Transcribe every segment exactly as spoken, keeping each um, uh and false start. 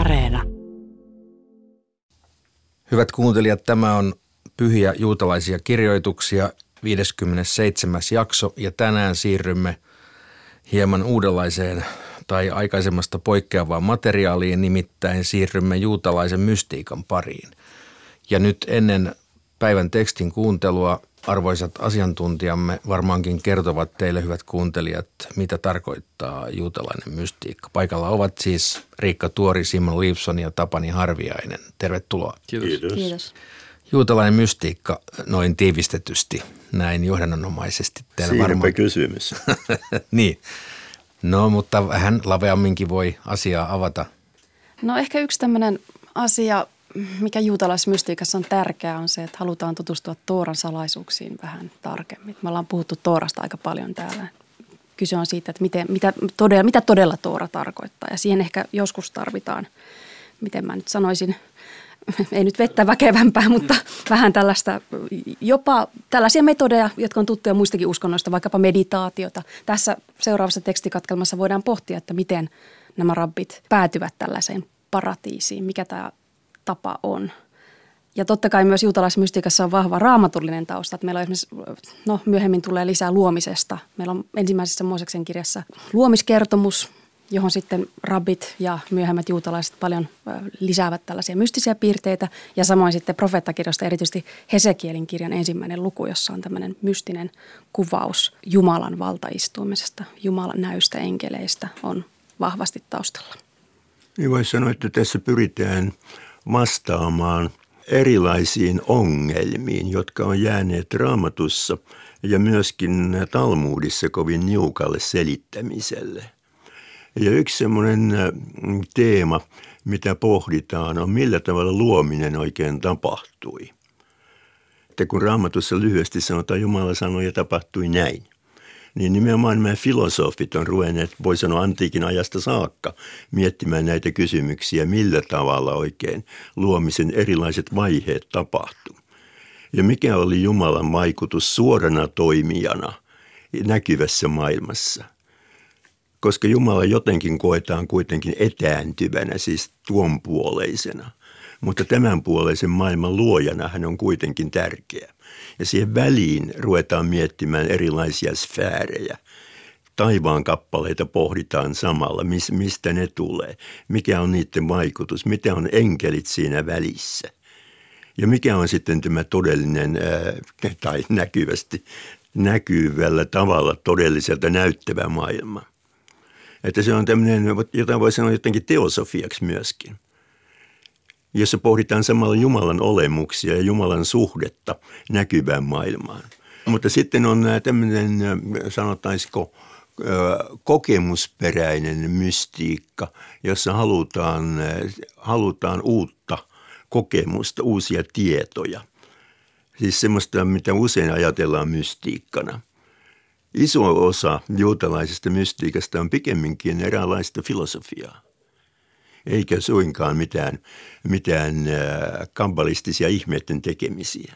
Areena. Hyvät kuuntelijat, tämä on Pyhiä juutalaisia kirjoituksia, viideskymmenesseitsemäs jakso, ja tänään siirrymme hieman uudenlaiseen tai aikaisemmasta poikkeavaan materiaaliin, nimittäin siirrymme juutalaisen mystiikan pariin. Ja nyt ennen päivän tekstin kuuntelua arvoisat asiantuntijamme varmaankin kertovat teille, hyvät kuuntelijat, mitä tarkoittaa juutalainen mystiikka. Paikalla ovat siis Riikka Tuori, Simon Livson ja Tapani Harviainen. Tervetuloa. Kiitos. Kiitos. Kiitos. Juutalainen mystiikka noin tiivistetysti, näin johdannonomaisesti. Siinäpä varmaan kysymys. Niin. No, mutta vähän laveamminkin voi asiaa avata. No ehkä yksi tämmöinen asia, mikä juutalaismystiikassa on tärkeää, on se, että halutaan tutustua Tooran salaisuuksiin vähän tarkemmin. Me ollaan puhuttu Toorasta aika paljon täällä. Kyse on siitä, että miten, mitä, todella, mitä todella Toora tarkoittaa, ja siihen ehkä joskus tarvitaan, miten mä nyt sanoisin, ei nyt vettä väkevämpää, mutta vähän tällaista, jopa tällaisia metodeja, jotka on tuttuja muistakin uskonnoista, vaikkapa meditaatiota. Tässä seuraavassa tekstikatkelmassa voidaan pohtia, että miten nämä rabbit päätyvät tällaiseen paratiisiin, mikä tämä tapa on. Ja totta kai myös juutalaismystiikassa on vahva raamatullinen tausta. Meillä on esimerkiksi, no myöhemmin tulee lisää luomisesta. Meillä on ensimmäisessä Mooseksen kirjassa luomiskertomus, johon sitten rabbit ja myöhemmät juutalaiset paljon lisäävät tällaisia mystisiä piirteitä. Ja samoin sitten profeettakirjasta erityisesti Hesekielin kirjan ensimmäinen luku, jossa on tämmöinen mystinen kuvaus Jumalan valtaistumisesta. Jumalan näystä enkeleistä on vahvasti taustalla. Niin voisi sanoa, että tässä pyritään vastaamaan erilaisiin ongelmiin, jotka on jääneet Raamatussa ja myöskin Talmudissa kovin niukalle selittämiselle. Ja yksi semmoinen teema, mitä pohditaan, on millä tavalla luominen oikein tapahtui. Että kun Raamatussa lyhyesti sanotaan, Jumala sanoi ja tapahtui näin, niin nimenomaan nämä filosofit on ruvenneet, voi sanoa antiikin ajasta saakka, miettimään näitä kysymyksiä, millä tavalla oikein luomisen erilaiset vaiheet tapahtuu. Ja mikä oli Jumalan vaikutus suorana toimijana näkyvässä maailmassa. Koska Jumala jotenkin koetaan kuitenkin etääntyvänä, siis tuonpuoleisena. Mutta tämän puoleisen maailman luojana hän on kuitenkin tärkeä. Ja siihen väliin ruvetaan miettimään erilaisia sfäärejä. Taivaan kappaleita pohditaan samalla, mistä ne tulee, mikä on niiden vaikutus, mitä on enkelit siinä välissä. Ja mikä on sitten tämä todellinen, äh, tai näkyvästi näkyvällä tavalla todelliselta näyttävä maailma. Että se on tämmöinen, jota voi sanoa jotenkin teosofiaksi myöskin, jossa pohditaan samalla Jumalan olemuksia ja Jumalan suhdetta näkyvään maailmaan. Mutta sitten on tämmöinen, sanotaanko, kokemusperäinen mystiikka, jossa halutaan, halutaan uutta kokemusta, uusia tietoja. Siis semmoista, mitä usein ajatellaan mystiikkana. Iso osa juutalaisesta mystiikasta on pikemminkin eräänlaista filosofiaa, eikä suinkaan mitään, mitään kabbalistisia ihmeiden tekemisiä.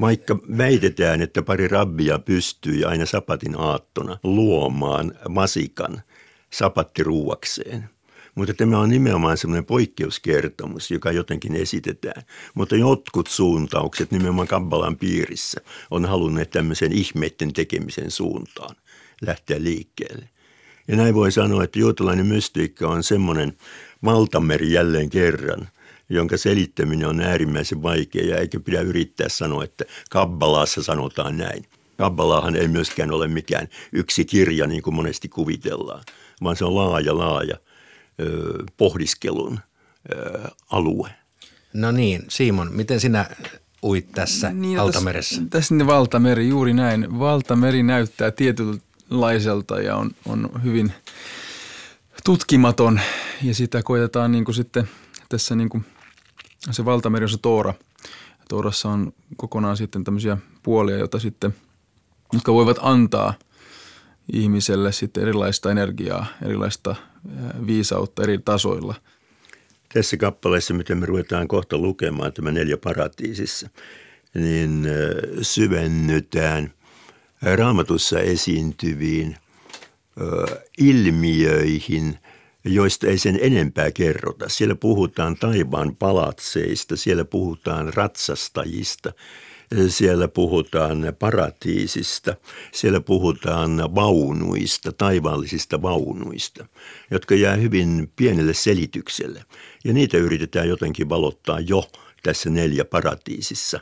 Vaikka väitetään, että pari rabbia pystyi aina sapatin aattona luomaan masikan sapattiruuakseen, mutta tämä on nimenomaan semmoinen poikkeuskertomus, joka jotenkin esitetään. Mutta jotkut suuntaukset nimenomaan kabbalan piirissä on halunneet tämmöisen ihmeiden tekemisen suuntaan lähteä liikkeelle. Ja näin voi sanoa, että juutalainen mystiikka on semmoinen valtameri jälleen kerran, jonka selittäminen on äärimmäisen vaikea ja eikä pidä yrittää sanoa, että kabbalassa sanotaan näin. Kabbalahan ei myöskään ole mikään yksi kirja, niin kuin monesti kuvitellaan, vaan se on laaja, laaja pohdiskelun alue. No niin, Simon, miten sinä uit tässä niin, valtameressä? Tässä, tässä valtameri, juuri näin. Valtameri näyttää tietynlaiselta ja on, on hyvin tutkimaton, ja sitä koetetaan niin kuin sitten tässä niin kuin se valtameri on se Toora. Toorassa on kokonaan sitten tämmöisiä puolia, joita sitten, jotka voivat antaa ihmiselle sitten erilaista energiaa, erilaista viisautta eri tasoilla. Tässä kappaleessa, mitä me ruvetaan kohta lukemaan, tämä neljä paratiisissa, niin syvennytään Raamatussa esiintyviin ilmiöihin, joista ei sen enempää kerrota. Siellä puhutaan taivaan palatseista, siellä puhutaan ratsastajista, siellä puhutaan paratiisista, siellä puhutaan vaunuista, taivaallisista vaunuista, jotka jää hyvin pienelle selitykselle. Ja niitä yritetään jotenkin valottaa jo tässä neljä paratiisissa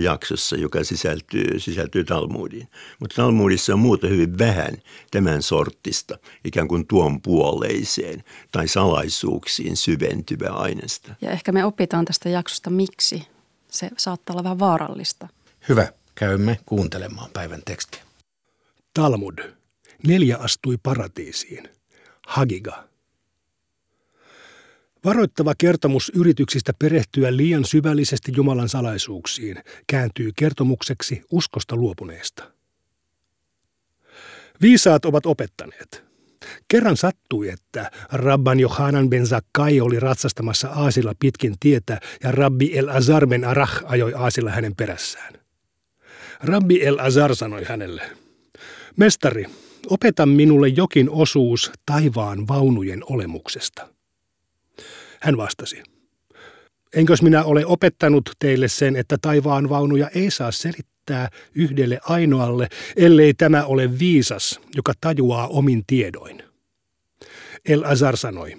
jaksossa, joka sisältyy, sisältyy Talmudiin. Mutta Talmudissa on muuta hyvin vähän tämän sortista, ikään kuin tuon puoleiseen tai salaisuuksiin syventyvää aineesta. Ja ehkä me opitaan tästä jaksosta, miksi se saattaa olla vähän vaarallista. Hyvä, käymme kuuntelemaan päivän tekstiä. Talmud. Neljä astui paratiisiin. Hagiga. Varoittava kertomus yrityksistä perehtyä liian syvällisesti Jumalan salaisuuksiin kääntyy kertomukseksi uskosta luopuneesta. Viisaat ovat opettaneet. Kerran sattui, että Rabban Johanan ben Zakkai oli ratsastamassa aasilla pitkin tietä ja Rabbi el-Azar ben Arach ajoi aasilla hänen perässään. Rabbi el-Azar sanoi hänelle: "Mestari, opeta minulle jokin osuus taivaan vaunujen olemuksesta." Hän vastasi: "Enkös minä ole opettanut teille sen, että taivaan vaunuja ei saa selittää yhdelle ainoalle, ellei tämä ole viisas, joka tajuaa omin tiedoin." El-Azar sanoi: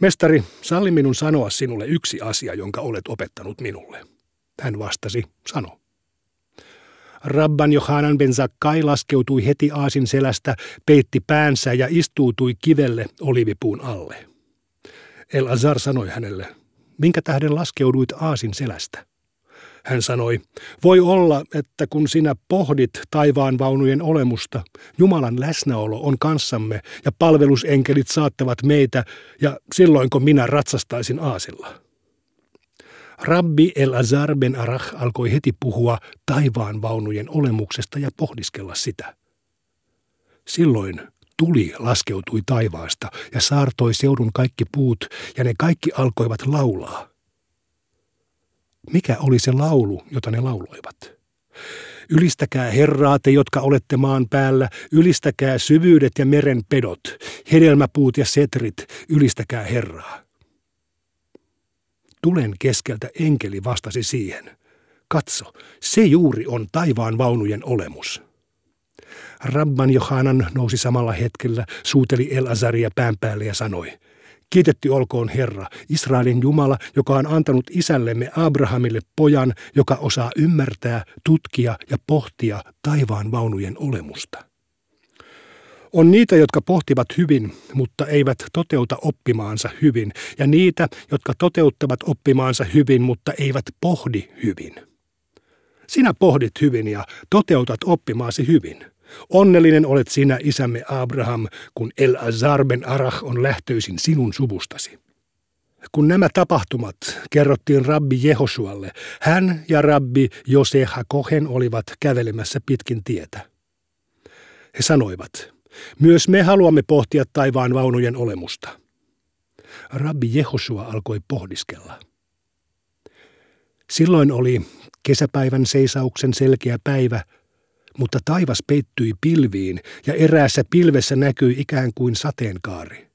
"Mestari, salli minun sanoa sinulle yksi asia, jonka olet opettanut minulle." Hän vastasi: "Sano." Rabban Johanan ben Zakkai laskeutui heti aasin selästä, peitti päänsä ja istuutui kivelle olivipuun alle. El-Azar sanoi hänelle: "Minkä tähden laskeuduit aasin selästä?" Hän sanoi: "Voi olla, että kun sinä pohdit taivaan vaunujen olemusta, Jumalan läsnäolo on kanssamme ja palvelusenkelit saattavat meitä, ja silloinko minä ratsastaisin aasilla." Rabbi el-Azar ben Arach alkoi heti puhua taivaan vaunujen olemuksesta ja pohdiskella sitä. Silloin tuli laskeutui taivaasta ja saartoi seudun kaikki puut, ja ne kaikki alkoivat laulaa. Mikä oli se laulu, jota ne lauloivat? "Ylistäkää Herraa, te jotka olette maan päällä, ylistäkää syvyydet ja meren pedot, hedelmäpuut ja setrit, ylistäkää Herraa." Tulen keskeltä enkeli vastasi siihen: "Katso, se juuri on taivaan vaunujen olemus." Rabban Johanan nousi samalla hetkellä, suuteli El-Azaria pään päälle ja sanoi: "Kiitetty olkoon Herra, Israelin Jumala, joka on antanut isällemme Abrahamille pojan, joka osaa ymmärtää, tutkia ja pohtia taivaan vaunujen olemusta. On niitä, jotka pohtivat hyvin, mutta eivät toteuta oppimaansa hyvin, ja niitä, jotka toteuttavat oppimaansa hyvin, mutta eivät pohdi hyvin. Sinä pohdit hyvin ja toteutat oppimaasi hyvin. Onnellinen olet sinä, isämme Abraham, kun El-Azar ben Arach on lähtöisin sinun suvustasi." Kun nämä tapahtumat kerrottiin Rabbi Jehoshualle, hän ja Rabbi Jose Hakohen olivat kävelemässä pitkin tietä. He sanoivat: "Myös me haluamme pohtia taivaan vaunujen olemusta." Rabbi Jehoshua alkoi pohdiskella. Silloin oli kesäpäivän seisauksen selkeä päivä, mutta taivas peittyi pilviin ja eräässä pilvessä näkyi ikään kuin sateenkaari.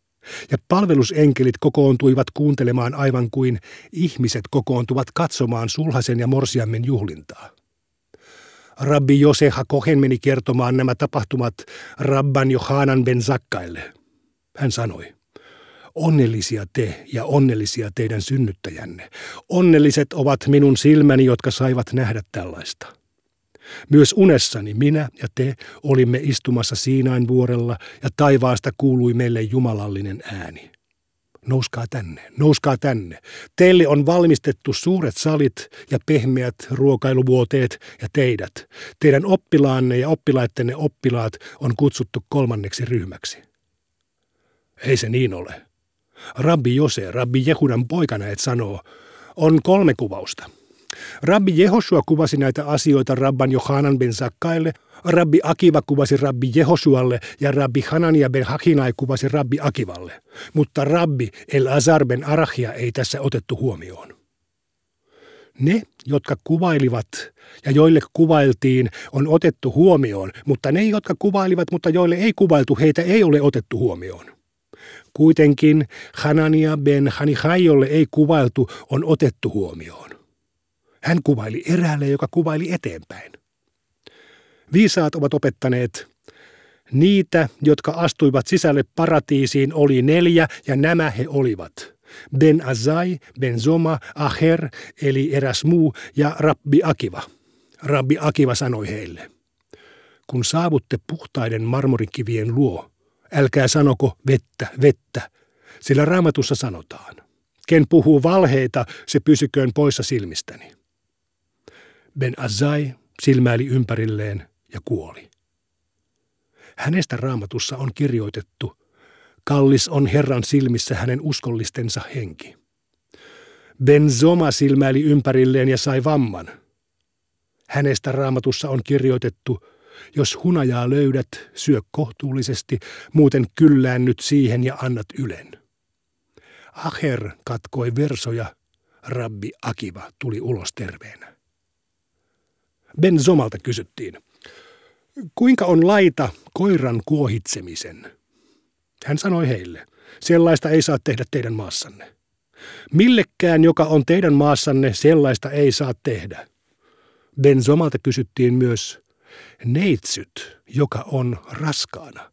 Ja palvelusenkelit kokoontuivat kuuntelemaan aivan kuin ihmiset kokoontuvat katsomaan sulhasen ja morsiammen juhlintaa. Rabbi Jose Hakohen meni kertomaan nämä tapahtumat Rabban Johanan ben Zakkaille. Hän sanoi: "Onnellisia te ja onnellisia teidän synnyttäjänne. Onnelliset ovat minun silmäni, jotka saivat nähdä tällaista. Myös unessani minä ja te olimme istumassa Siinain vuorella ja taivaasta kuului meille jumalallinen ääni. Nouskaa tänne, nouskaa tänne. Teille on valmistettu suuret salit ja pehmeät ruokailuvuoteet ja teidät. Teidän oppilaanne ja oppilaittenne oppilaat on kutsuttu kolmanneksi ryhmäksi." "Ei se niin ole. Rabbi Jose, Rabbi Jehudan poikana, et sanoo, on kolme kuvausta. Rabbi Jehoshua kuvasi näitä asioita Rabban Johanan ben Zakkaille, Rabbi Akiva kuvasi Rabbi Jehoshualle ja Rabbi Hanania ben Haginai kuvasi Rabbi Akivalle. Mutta Rabbi el-Azar ben Arachia ei tässä otettu huomioon. Ne, jotka kuvailivat ja joille kuvailtiin, on otettu huomioon, mutta ne, jotka kuvailivat, mutta joille ei kuvailtu, heitä ei ole otettu huomioon. Kuitenkin Hanania ben Hanihai, jolle ei kuvailtu, on otettu huomioon. Hän kuvaili eräälle, joka kuvaili eteenpäin. Viisaat ovat opettaneet, niitä, jotka astuivat sisälle paratiisiin, oli neljä ja nämä he olivat. Ben Azai, Ben Zoma, Aher eli eräs muu ja Rabbi Akiva. Rabbi Akiva sanoi heille, kun saavutte puhtaiden marmorikivien luo, älkää sanoko vettä, vettä, sillä Raamatussa sanotaan. Ken puhuu valheita, se pysyköön poissa silmistäni. Ben Azai silmäili ympärilleen ja kuoli. Hänestä Raamatussa on kirjoitettu, kallis on Herran silmissä hänen uskollistensa henki. Ben Zoma silmäili ympärilleen ja sai vamman. Hänestä Raamatussa on kirjoitettu, jos hunajaa löydät, syö kohtuullisesti, muuten kylläännyt siihen ja annat ylen. Aher katkoi versoja, Rabbi Akiva tuli ulos terveenä. Ben Zomalta kysyttiin, kuinka on laita koiran kuohitsemisen? Hän sanoi heille, sellaista ei saa tehdä teidän maassanne. Millekään, joka on teidän maassanne, sellaista ei saa tehdä. Ben Zomalta kysyttiin myös, neitsyt, joka on raskaana,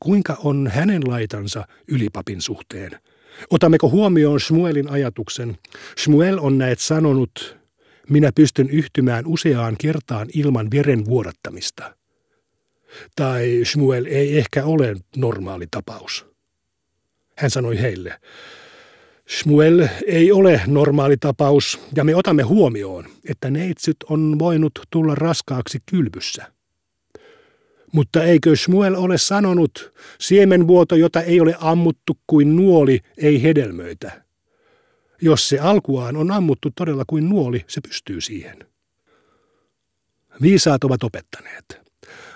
kuinka on hänen laitansa ylipapin suhteen? Otammeko huomioon Shmuelin ajatuksen? Shmuel on näet sanonut, minä pystyn yhtymään useaan kertaan ilman veren vuodattamista. Tai Shmuel ei ehkä ole normaali tapaus. Hän sanoi heille, Shmuel ei ole normaali tapaus ja me otamme huomioon, että neitsyt on voinut tulla raskaaksi kylvyssä. Mutta eikö Shmuel ole sanonut, siemenvuoto, jota ei ole ammuttu kuin nuoli, ei hedelmöitä. Jos se alkuaan on ammuttu todella kuin nuoli, se pystyy siihen. Viisaat ovat opettaneet.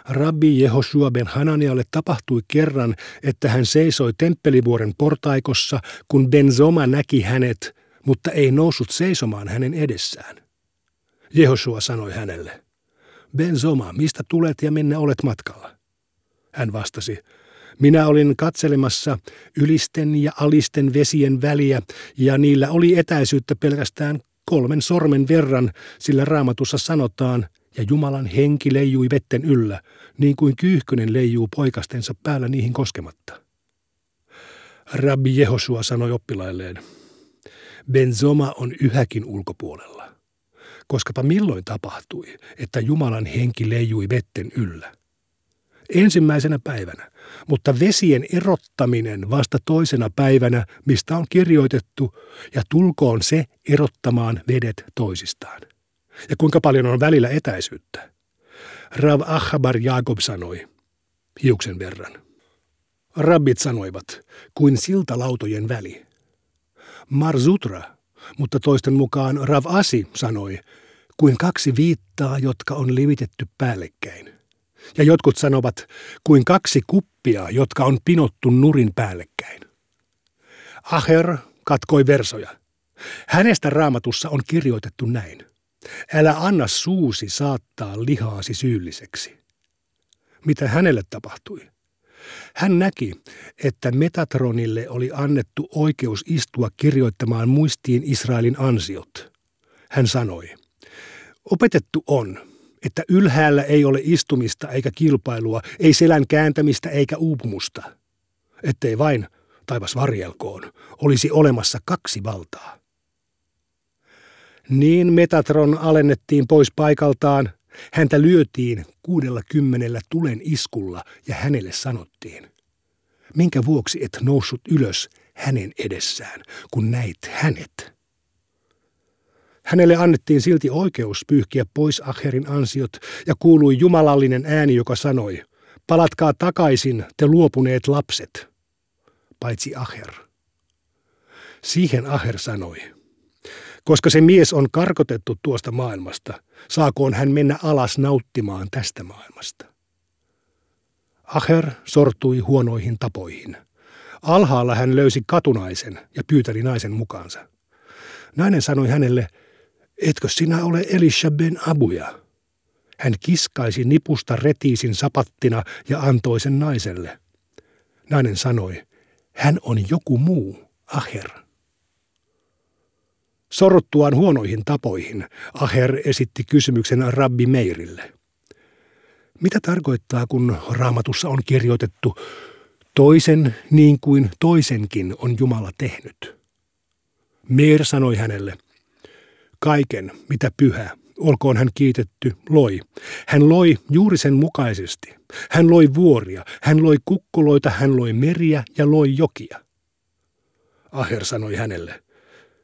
Rabbi Jehoshua ben Hananialle tapahtui kerran, että hän seisoi temppelivuoren portaikossa, kun Ben Zoma näki hänet, mutta ei noussut seisomaan hänen edessään. Jehoshua sanoi hänelle, Ben Zoma, mistä tulet ja minne olet matkalla? Hän vastasi, minä olin katselemassa ylisten ja alisten vesien väliä, ja niillä oli etäisyyttä pelkästään kolmen sormen verran, sillä Raamatussa sanotaan, ja Jumalan henki leijui vetten yllä, niin kuin kyyhkönen leijuu poikastensa päällä niihin koskematta. Rabbi Jehoshua sanoi oppilailleen, Ben Zoma on yhäkin ulkopuolella, koskapa milloin tapahtui, että Jumalan henki leijui vetten yllä. Ensimmäisenä päivänä, mutta vesien erottaminen vasta toisena päivänä, mistä on kirjoitettu, ja tulkoon se erottamaan vedet toisistaan. Ja kuinka paljon on välillä etäisyyttä? Rav Aha bar Jaakob sanoi, hiuksen verran. Rabbit sanoivat, kuin siltalautojen väli. Marzutra, mutta toisten mukaan Rav Asi sanoi, kuin kaksi viittaa, jotka on livitetty päällekkäin. Ja jotkut sanovat, kuin kaksi kuppia, jotka on pinottu nurin päällekkäin. Aher katkoi versoja. Hänestä Raamatussa on kirjoitettu näin. Älä anna suusi saattaa lihaasi syylliseksi. Mitä hänelle tapahtui? Hän näki, että Metatronille oli annettu oikeus istua kirjoittamaan muistiin Israelin ansiot. Hän sanoi, opetettu on, että ylhäällä ei ole istumista eikä kilpailua, ei selän kääntämistä eikä uupumusta. Ettei vain, taivas varjelkoon, olisi olemassa kaksi valtaa. Niin Metatron alennettiin pois paikaltaan, häntä lyötiin kuudellakymmenellä tulen iskulla ja hänelle sanottiin, minkä vuoksi et noussut ylös hänen edessään, kun näit hänet. Hänelle annettiin silti oikeus pyyhkiä pois Aherin ansiot ja kuului jumalallinen ääni, joka sanoi, palatkaa takaisin, te luopuneet lapset, paitsi Aher. Siihen Aher sanoi, koska se mies on karkotettu tuosta maailmasta, saakoon hän mennä alas nauttimaan tästä maailmasta. Aher sortui huonoihin tapoihin. Alhaalla hän löysi katunaisen ja pyyteli naisen mukaansa. Nainen sanoi hänelle, etkö sinä ole Elisha ben Abuja? Hän kiskaisi nipusta retiisin sapattina ja antoi sen naiselle. Nainen sanoi, Hän on joku muu, Aher. Sorruttuaan huonoihin tapoihin, Aher esitti kysymyksen Rabbi Meirille. Mitä tarkoittaa, kun Raamatussa on kirjoitettu, toisen niin kuin toisenkin on Jumala tehnyt? Meir sanoi hänelle, kaiken mitä pyhä, olkoon hän kiitetty, loi. Hän loi juuri sen mukaisesti. Hän loi vuoria, hän loi kukkuloita, hän loi meriä ja loi jokia. Aher sanoi hänelle,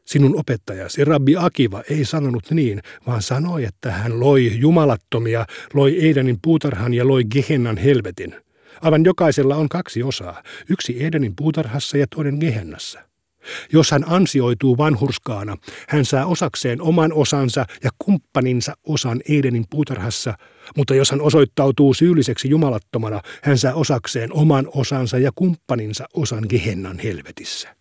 sinun opettajasi, Rabbi Akiva, ei sanonut niin, vaan sanoi, että hän loi jumalattomia, loi Edenin puutarhan ja loi Gehennan helvetin. Aivan jokaisella on kaksi osaa, yksi Edenin puutarhassa ja toinen Gehennassa. Jos hän ansioituu vanhurskaana, hän saa osakseen oman osansa ja kumppaninsa osan Edenin puutarhassa, mutta jos hän osoittautuu syylliseksi jumalattomana, hän saa osakseen oman osansa ja kumppaninsa osan Gehennan helvetissä.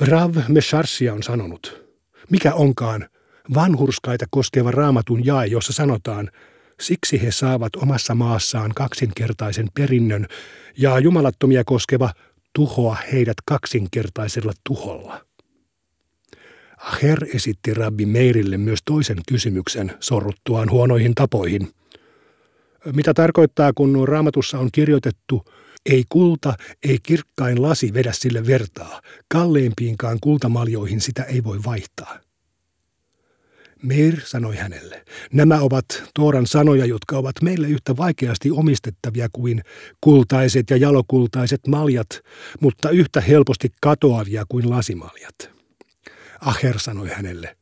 Rav Mesharsia on sanonut, mikä onkaan vanhurskaita koskeva Raamatun jae, jossa sanotaan, siksi he saavat omassa maassaan kaksinkertaisen perinnön, ja jumalattomia koskeva tuhoa heidät kaksinkertaisella tuholla. Aher esitti Rabbi Meirille myös toisen kysymyksen sorruttuaan huonoihin tapoihin. Mitä tarkoittaa, kun Raamatussa on kirjoitettu, ei kulta, ei kirkkain lasi vedä sille vertaa. Kalleimpiinkaan kultamaljoihin sitä ei voi vaihtaa. Meir sanoi hänelle, nämä ovat Tooran sanoja, jotka ovat meille yhtä vaikeasti omistettavia kuin kultaiset ja jalokultaiset maljat, mutta yhtä helposti katoavia kuin lasimaljat. Aher sanoi hänelle,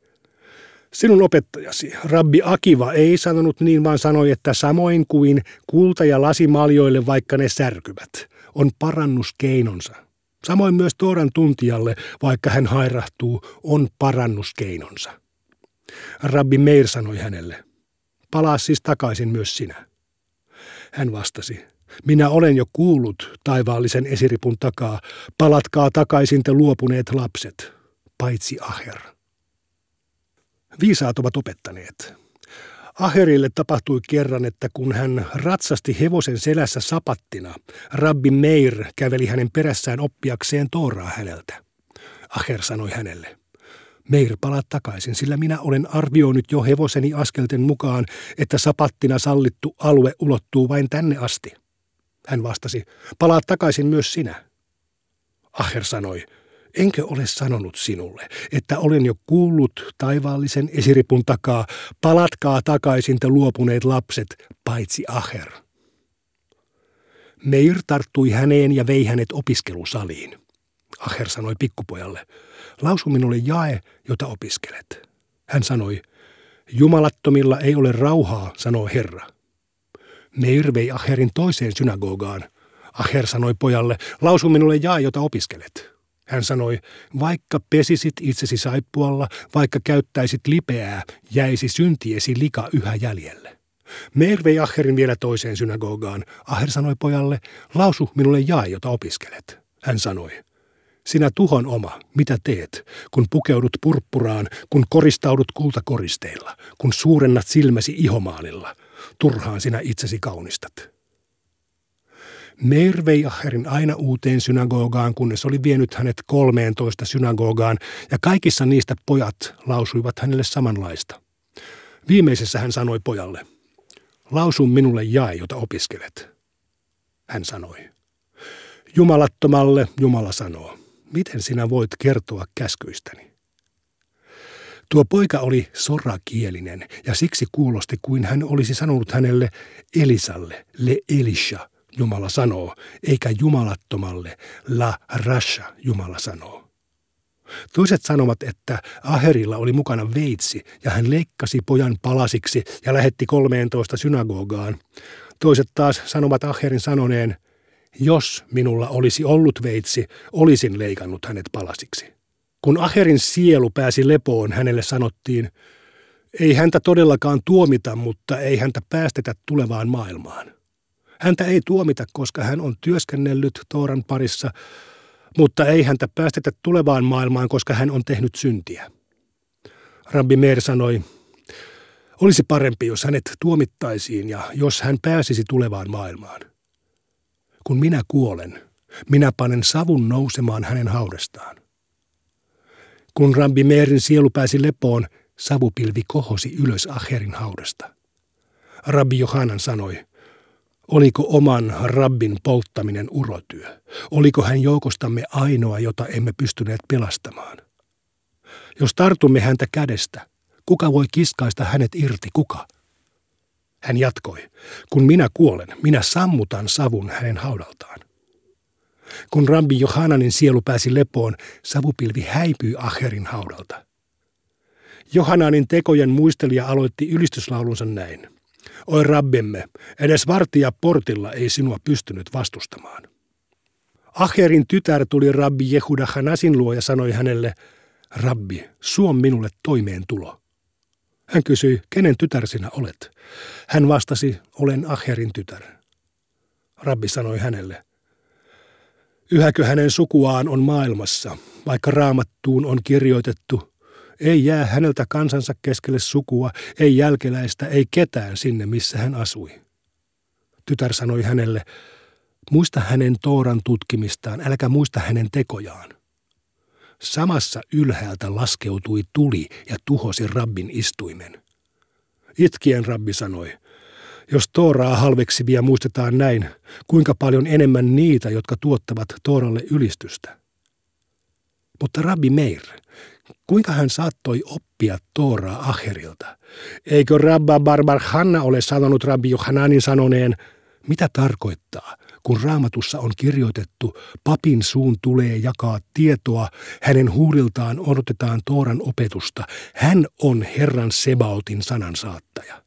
sinun opettajasi, Rabbi Akiva, ei sanonut niin, vaan sanoi, että samoin kuin kulta- ja lasimaljoille, vaikka ne särkyvät, on parannuskeinonsa. Samoin myös Tooran tuntijalle, vaikka hän hairahtuu, on parannuskeinonsa. Rabbi Meir sanoi hänelle, palaa siis takaisin myös sinä. Hän vastasi, minä olen jo kuullut taivaallisen esiripun takaa, palatkaa takaisin te luopuneet lapset, paitsi Aher. Viisaat ovat opettaneet. Aherille tapahtui kerran, että kun hän ratsasti hevosen selässä sapattina, Rabbi Meir käveli hänen perässään oppiakseen Tooraa häneltä. Aher sanoi hänelle, Meir, palaa takaisin, sillä minä olen arvioinut jo hevoseni askelten mukaan, että sapattina sallittu alue ulottuu vain tänne asti. Hän vastasi, palaa takaisin myös sinä. Aher sanoi, enkö ole sanonut sinulle, että olen jo kuullut taivaallisen esiripun takaa, palatkaa takaisin te luopuneet lapset, paitsi Aher. Meir tarttui häneen ja vei hänet opiskelusaliin. Aher sanoi pikkupojalle, lausu minulle jae, jota opiskelet. Hän sanoi, jumalattomilla ei ole rauhaa, sanoo Herra. Meir vei Aherin toiseen synagogaan. Aher sanoi pojalle, lausu minulle jae, jota opiskelet. Hän sanoi, vaikka pesisit itsesi saippualla, vaikka käyttäisit lipeää, jäisi syntiesi lika yhä jäljelle. Meir vei Aherin vielä toiseen synagogaan. Aher sanoi pojalle, lausu minulle jae, jota opiskelet. Hän sanoi, sinä tuhon oma, mitä teet, kun pukeudut purppuraan, kun koristaudut kultakoristeilla, kun suurennat silmäsi ihomaalilla. Turhaan sinä itsesi kaunistat. Meir vei Aherin aina uuteen synagogaan, kunnes oli vienyt hänet kolmeentoista synagogaan, ja kaikissa niistä pojat lausuivat hänelle samanlaista. Viimeisessä hän sanoi pojalle, lausu minulle jae, jota opiskelet. Hän sanoi, jumalattomalle Jumala sanoo, miten sinä voit kertoa käskyistäni? Tuo poika oli sorakielinen, ja siksi kuulosti kuin hän olisi sanonut hänelle Elisalle, le Elisha, Jumala sanoo, eikä jumalattomalle, la rasha, Jumala sanoo. Toiset sanovat, että Aherilla oli mukana veitsi, ja hän leikkasi pojan palasiksi ja lähetti kolmeentoista synagogaan. Toiset taas sanovat Aherin sanoneen, jos minulla olisi ollut veitsi, olisin leikannut hänet palasiksi. Kun Aherin sielu pääsi lepoon, hänelle sanottiin, ei häntä todellakaan tuomita, mutta ei häntä päästetä tulevaan maailmaan. Häntä ei tuomita, koska hän on työskennellyt Tooran parissa, mutta ei häntä päästetä tulevaan maailmaan, koska hän on tehnyt syntiä. Rabbi Meir sanoi, olisi parempi, jos hänet tuomittaisiin ja jos hän pääsisi tulevaan maailmaan. Kun minä kuolen, Minä panen savun nousemaan hänen haudastaan. Kun Rabbi Meirin sielu pääsi lepoon, savupilvi kohosi ylös Aherin haudasta. Rabbi Johanan sanoi, oliko oman rabbin polttaminen urotyö? Oliko hän joukostamme ainoa, jota emme pystyneet pelastamaan? Jos tartumme häntä kädestä, kuka voi kiskaista hänet irti, kuka? Hän jatkoi, kun minä kuolen, minä sammutan savun hänen haudaltaan. Kun Rabbi Johananin sielu pääsi lepoon, savupilvi häipyi Aherin haudalta. Johananin tekojen muistelija aloitti ylistyslaulunsa näin. Oi Rabbimme, edes vartija portilla ei sinua pystynyt vastustamaan. Aherin tytär tuli Rabbi Jehuda Hanasin luo ja sanoi hänelle, Rabbi, suo minulle toimeentulo. Hän kysyi, kenen tytär sinä olet? Hän vastasi, olen Aherin tytär. Rabbi sanoi hänelle, yhäkö hänen sukuaan on maailmassa, vaikka Raamattuun on kirjoitettu, ei jää häneltä kansansa keskelle sukua, ei jälkeläistä, ei ketään sinne, missä hän asui. Tytär sanoi hänelle, muista hänen Tooran tutkimistaan, äläkä muista hänen tekojaan. Samassa ylhäältä laskeutui tuli ja tuhosi Rabbin istuimen. Itkien Rabbi sanoi, jos Tooraa halveksivia muistetaan näin, kuinka paljon enemmän niitä, jotka tuottavat Tooralle ylistystä. Mutta Rabbi Meir, kuinka hän saattoi oppia Tooraa Aherilta? Eikö Rabba Bar Bar Hanna ole sanonut Rabbi Johananin sanoneen, mitä tarkoittaa, kun Raamatussa on kirjoitettu, papin suun tulee jakaa tietoa, hänen huuliltaan odotetaan Tooran opetusta, hän on Herran Sebaotin sanansaattaja.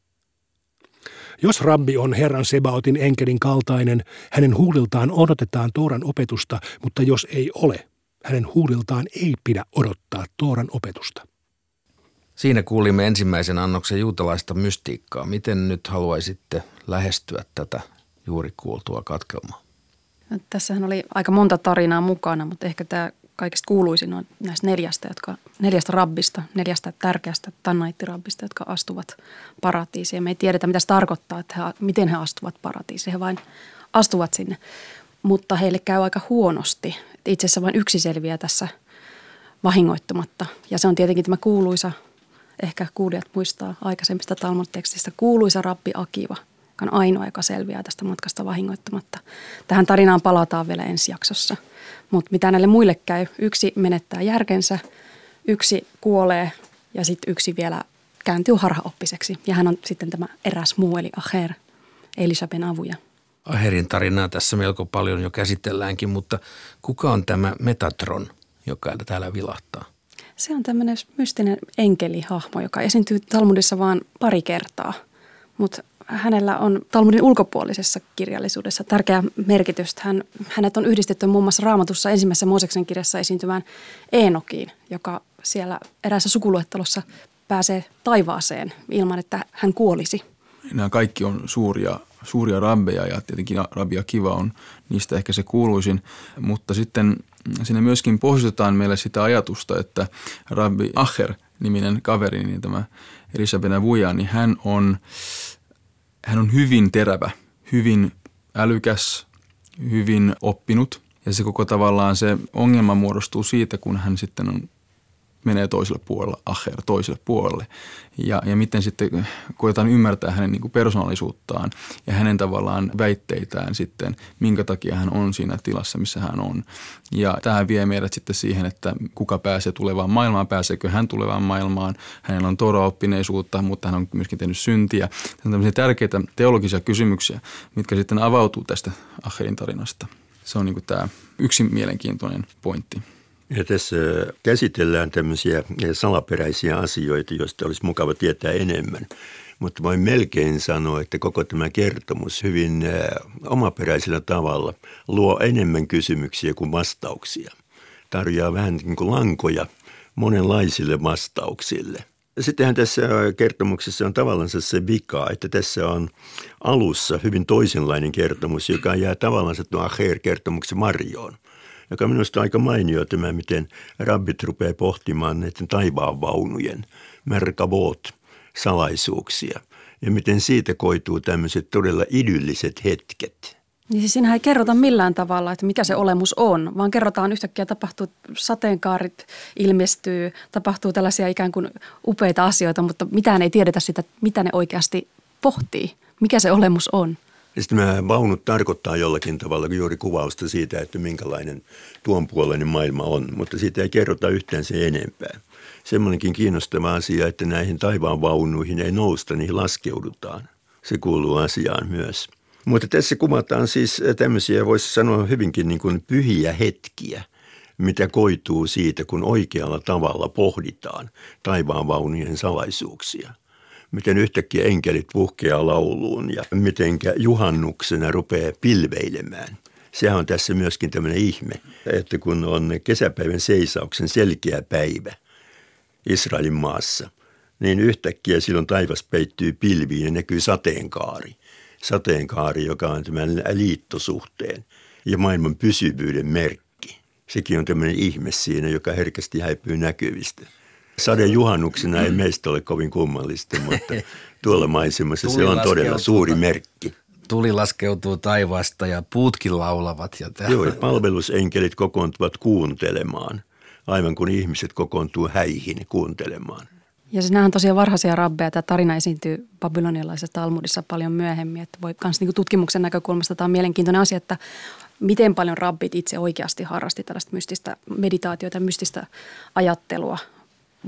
Jos Rabbi on Herran Sebaotin enkelin kaltainen, hänen huuliltaan odotetaan Tooran opetusta, mutta jos ei ole, hänen huuliltaan ei pidä odottaa Tooran opetusta. Siinä kuulimme ensimmäisen annoksen juutalaista mystiikkaa. Miten nyt haluaisitte lähestyä tätä juuri kuultua katkelmaa? No, tässähän oli aika monta tarinaa mukana, mutta ehkä tämä kaikista kuuluisin on näistä neljästä, jotka, neljästä rabbista, neljästä tärkeästä tannaitirabbista, jotka astuvat paratiisiin. Me ei tiedetä, mitä se tarkoittaa, että he, miten he astuvat paratiisiin. He vain astuvat sinne, mutta heille käy aika huonosti. Itse asiassa vain yksi selviää tässä vahingoittumatta. Ja se on tietenkin tämä kuuluisa, ehkä kuulijat muistaa aikaisemmista Talmud-tekstistä, kuuluisa Rabbi Akiva, joka on ainoa, joka selviää tästä matkasta vahingoittumatta. Tähän tarinaan palataan vielä ensi jaksossa. Mutta mitä näille muille käy? Yksi menettää järkensä, yksi kuolee ja sitten yksi vielä kääntyy harhaoppiseksi. Ja hän on sitten tämä eräs muu, eli Aher, Elisha ben Abuja. Aherin tarinaa tässä melko paljon jo käsitelläänkin, mutta kuka on tämä Metatron, joka täällä vilahtaa? Se on tämmöinen mystinen enkelihahmo, joka esiintyy Talmudissa vain pari kertaa, mutta hänellä on Talmudin ulkopuolisessa kirjallisuudessa tärkeä merkitys. Hän, hänet on yhdistetty muun muassa Raamatussa ensimmäisessä Mooseksen kirjassa esiintymään Eenokiin, joka siellä eräässä sukuluettelossa pääsee taivaaseen ilman, että hän kuolisi. Nämä kaikki on suuria, suuria rabbeja ja tietenkin Rabbi Akiva on niistä ehkä se kuuluisin, mutta sitten siinä myöskin pohjustetaan meille sitä ajatusta, että Rabbi Aher-niminen kaveri, niin tämä Elisha ben Abuja, niin hän on... Hän on hyvin terävä, hyvin älykäs, hyvin oppinut ja se koko tavallaan se ongelma muodostuu siitä, kun hän sitten on, menee toiselle puolelle, Aher toiselle puolelle ja, ja miten sitten koetaan ymmärtää hänen niin kuin persoonallisuuttaan ja hänen tavallaan väitteitään sitten, minkä takia hän on siinä tilassa, missä hän on. Ja tämä vie meidät sitten siihen, että kuka pääsee tulevaan maailmaan, pääseekö hän tulevaan maailmaan. Hänellä on Toora-oppineisuutta, mutta hän on myöskin tehnyt syntiä. Tämä on tämmöisiä tärkeitä teologisia kysymyksiä, mitkä sitten avautuu tästä Aherin tarinasta. Se on niin kuin tämä yksi mielenkiintoinen pointti. Ja tässä käsitellään tämmöisiä salaperäisiä asioita, joista olisi mukava tietää enemmän. Mutta voin melkein sanoa, että koko tämä kertomus hyvin omaperäisellä tavalla luo enemmän kysymyksiä kuin vastauksia. Tarjoaa vähän niin kuin lankoja monenlaisille vastauksille. Sittenhän tässä kertomuksessa on tavallaan se vika, että tässä on alussa hyvin toisenlainen kertomus, joka jää tavallaan tuon Aher-kertomuksen varjoon. Joka minusta on aika mainio tämä, miten rabbit rupeaa pohtimaan näiden taivaanvaunujen, merkavot, salaisuuksia. Ja miten siitä koituu tämmöiset todella idylliset hetket. Niin siis siinähän ei kerrota millään tavalla, että mikä se olemus on, vaan kerrotaan yhtäkkiä tapahtuu, sateenkaarit ilmestyy, tapahtuu tällaisia ikään kuin upeita asioita, mutta mitään ei tiedetä sitä, mitä ne oikeasti pohtii, mikä se olemus on. Ja sitten nämä vaunut tarkoittaa jollakin tavalla juuri kuvausta siitä, että minkälainen tuonpuoleinen maailma on, mutta siitä ei kerrota yhtään se enempää. Semmoinenkin kiinnostava asia, että näihin taivaan vaunuihin ei nousta, niihin laskeudutaan. Se kuuluu asiaan myös. Mutta tässä kuvataan siis tämmöisiä, voisi sanoa hyvinkin niin kuin pyhiä hetkiä, mitä koituu siitä, kun oikealla tavalla pohditaan taivaan vaunujen salaisuuksia. Miten yhtäkkiä enkelit puhkeaa lauluun ja miten juhannuksena rupeaa pilveilemään. Sehän on tässä myöskin tämmöinen ihme, että kun on kesäpäivän seisauksen selkeä päivä Israelin maassa, niin yhtäkkiä silloin taivas peittyy pilviin ja näkyy sateenkaari. Sateenkaari, joka on tämän liittosuhteen ja maailman pysyvyyden merkki. Sekin on tämmöinen ihme siinä, joka herkästi häipyy näkyvistä. Sadejuhannuksena ei meistä ole kovin kummallista, mutta tuolla maisemassa se on todella suuri merkki. Tuli laskeutuu taivaasta ja puutkin laulavat. Ja täh- Joo, ja palvelusenkelit kokoontuvat kuuntelemaan, aivan kun ihmiset kokoontuu häihin kuuntelemaan. Ja siis nämä on tosiaan varhaisia rabbeja. Tämä tarina esiintyy babylonialaisessa Talmudissa paljon myöhemmin. Että voi myös niin kuin tutkimuksen näkökulmasta tämä on mielenkiintoinen asia, että miten paljon rabbit itse oikeasti harrasti tällaista mystistä meditaatiota, mystistä ajattelua.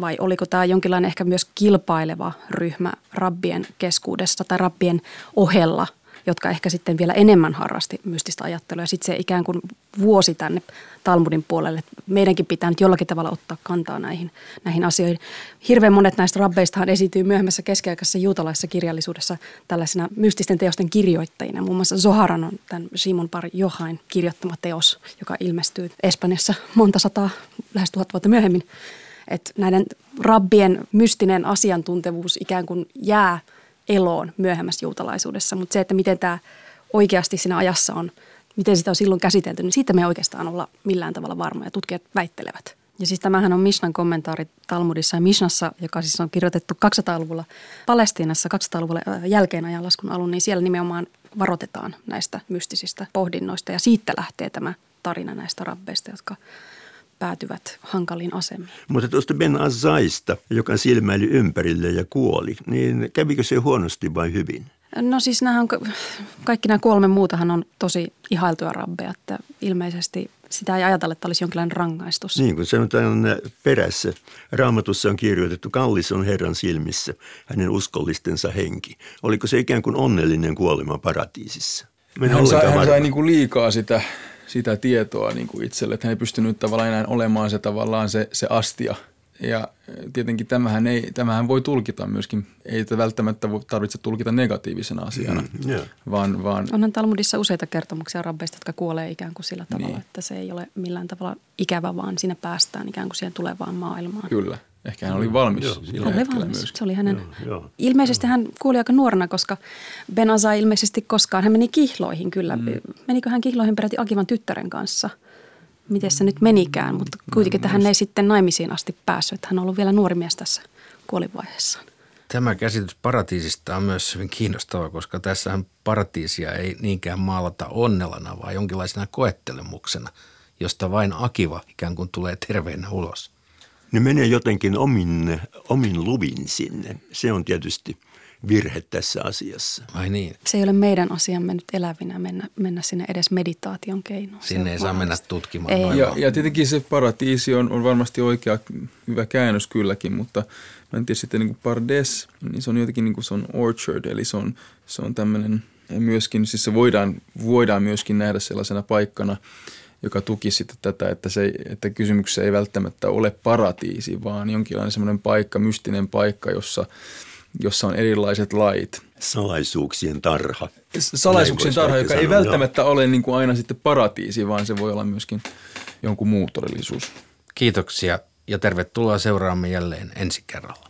Vai oliko tämä jonkinlainen ehkä myös kilpaileva ryhmä rabbien keskuudessa tai rabbien ohella, jotka ehkä sitten vielä enemmän harrasti mystistä ajattelua. Ja sitten se ikään kuin vuosi tänne Talmudin puolelle. Meidänkin pitää nyt jollakin tavalla ottaa kantaa näihin, näihin asioihin. Hirveän monet näistä rabbeistahan esiintyy myöhemmässä keskiaikaisessa juutalaisessa kirjallisuudessa tällaisena mystisten teosten kirjoittajina. Muun muassa Zoharan on tämän Simon Bar Yohain kirjoittama teos, joka ilmestyy Espanjassa monta sataa, lähes tuhat vuotta myöhemmin. Että näiden rabbien mystinen asiantuntevuus ikään kuin jää eloon myöhemmässä juutalaisuudessa, mutta se, että miten tämä oikeasti siinä ajassa on, miten sitä on silloin käsitelty, niin siitä me ei oikeastaan olla millään tavalla varmoja. Tutkijat väittelevät. Ja siis tämähän on Mishnan kommentaari Talmudissa ja Mishnassa, joka siis on kirjoitettu kaksisataaluvulla Palestiinassa, kaksisataaluvulla jälkeen ajanlaskun alun, niin siellä nimenomaan varoitetaan näistä mystisistä pohdinnoista ja siitä lähtee tämä tarina näistä rabbeista, jotka päätyvät hankaliin asemiin. Mutta tuosta Ben Azaista, joka silmäili ympärille ja kuoli, niin kävikö se huonosti vai hyvin? No siis nämä on, kaikki nämä kolme muutahan on tosi ihailtuja rabbeja, että ilmeisesti sitä ei ajatella, että olisi jonkinlainen rangaistus. Niin kuin sanotaan perässä, Raamatussa on kirjoitettu, kallis on Herran silmissä hänen uskollistensa henki. Oliko se ikään kuin onnellinen kuolema paratiisissa? Hän sai, hän sai niin kuin liikaa sitä... sitä tietoa niin kuin itselle, että hän ei pystynyt tavallaan enää olemaan se tavallaan se, se astia. Ja tietenkin tämähän, ei, tämähän voi tulkita myöskin, ei välttämättä tarvitse tulkita negatiivisena asiana. Mm, yeah. vaan, vaan Onhan Talmudissa useita kertomuksia rabbeista, jotka kuolee ikään kuin sillä tavalla, niin. Että se ei ole millään tavalla ikävä, vaan siinä päästään ikään kuin siihen tulevaan maailmaan. Kyllä. Ehkä hän oli valmis. Joo, hän oli valmis. Se oli hänen. Joo, ilmeisesti joo. Hän kuoli aika nuorena, koska Ben Azai ilmeisesti koskaan. Hän meni kihloihin kyllä. Mm. Menikö hän kihloihin peräti Akivan tyttären kanssa? Miten se nyt menikään? Mutta kuitenkin, että hän ei sitten naimisiin asti päässyt. Hän on ollut vielä nuori mies tässä kuolivaiheessaan. Tämä käsitys paratiisista on myös hyvin kiinnostava, koska tässähän paratiisia ei niinkään maalata onnellana, vaan jonkinlaisena koettelemuksena, josta vain Akiva ikään kuin tulee terveenä ulos. Ne menee jotenkin omin, omin luvin sinne. Se on tietysti virhe tässä asiassa. Ai niin. Se ei ole meidän asiamme nyt elävinä mennä, mennä sinne edes meditaation keinoin. Sinne ei saa mennä tutkimaan. Ei. Ja, ja tietenkin se paratiisi on, on varmasti oikea hyvä käännös kylläkin, mutta mä en tiedä sitten niin kuin Pardes, niin se on jotenkin niin kuin se on orchard, eli se on, se on tämmöinen myöskin, siis se voidaan, voidaan myöskin nähdä sellaisena paikkana, joka tuki sitten tätä, että, se, että kysymyksessä ei välttämättä ole paratiisi, vaan jonkinlainen semmoinen paikka, mystinen paikka, jossa, jossa on erilaiset lait. Salaisuuksien tarha. Salaisuuksien tarha, joka sanoa, ei välttämättä joo. ole niin kuin aina sitten paratiisi, vaan se voi olla myöskin jonkun muu todellisuus. Kiitoksia ja tervetuloa seuraamme jälleen ensi kerralla.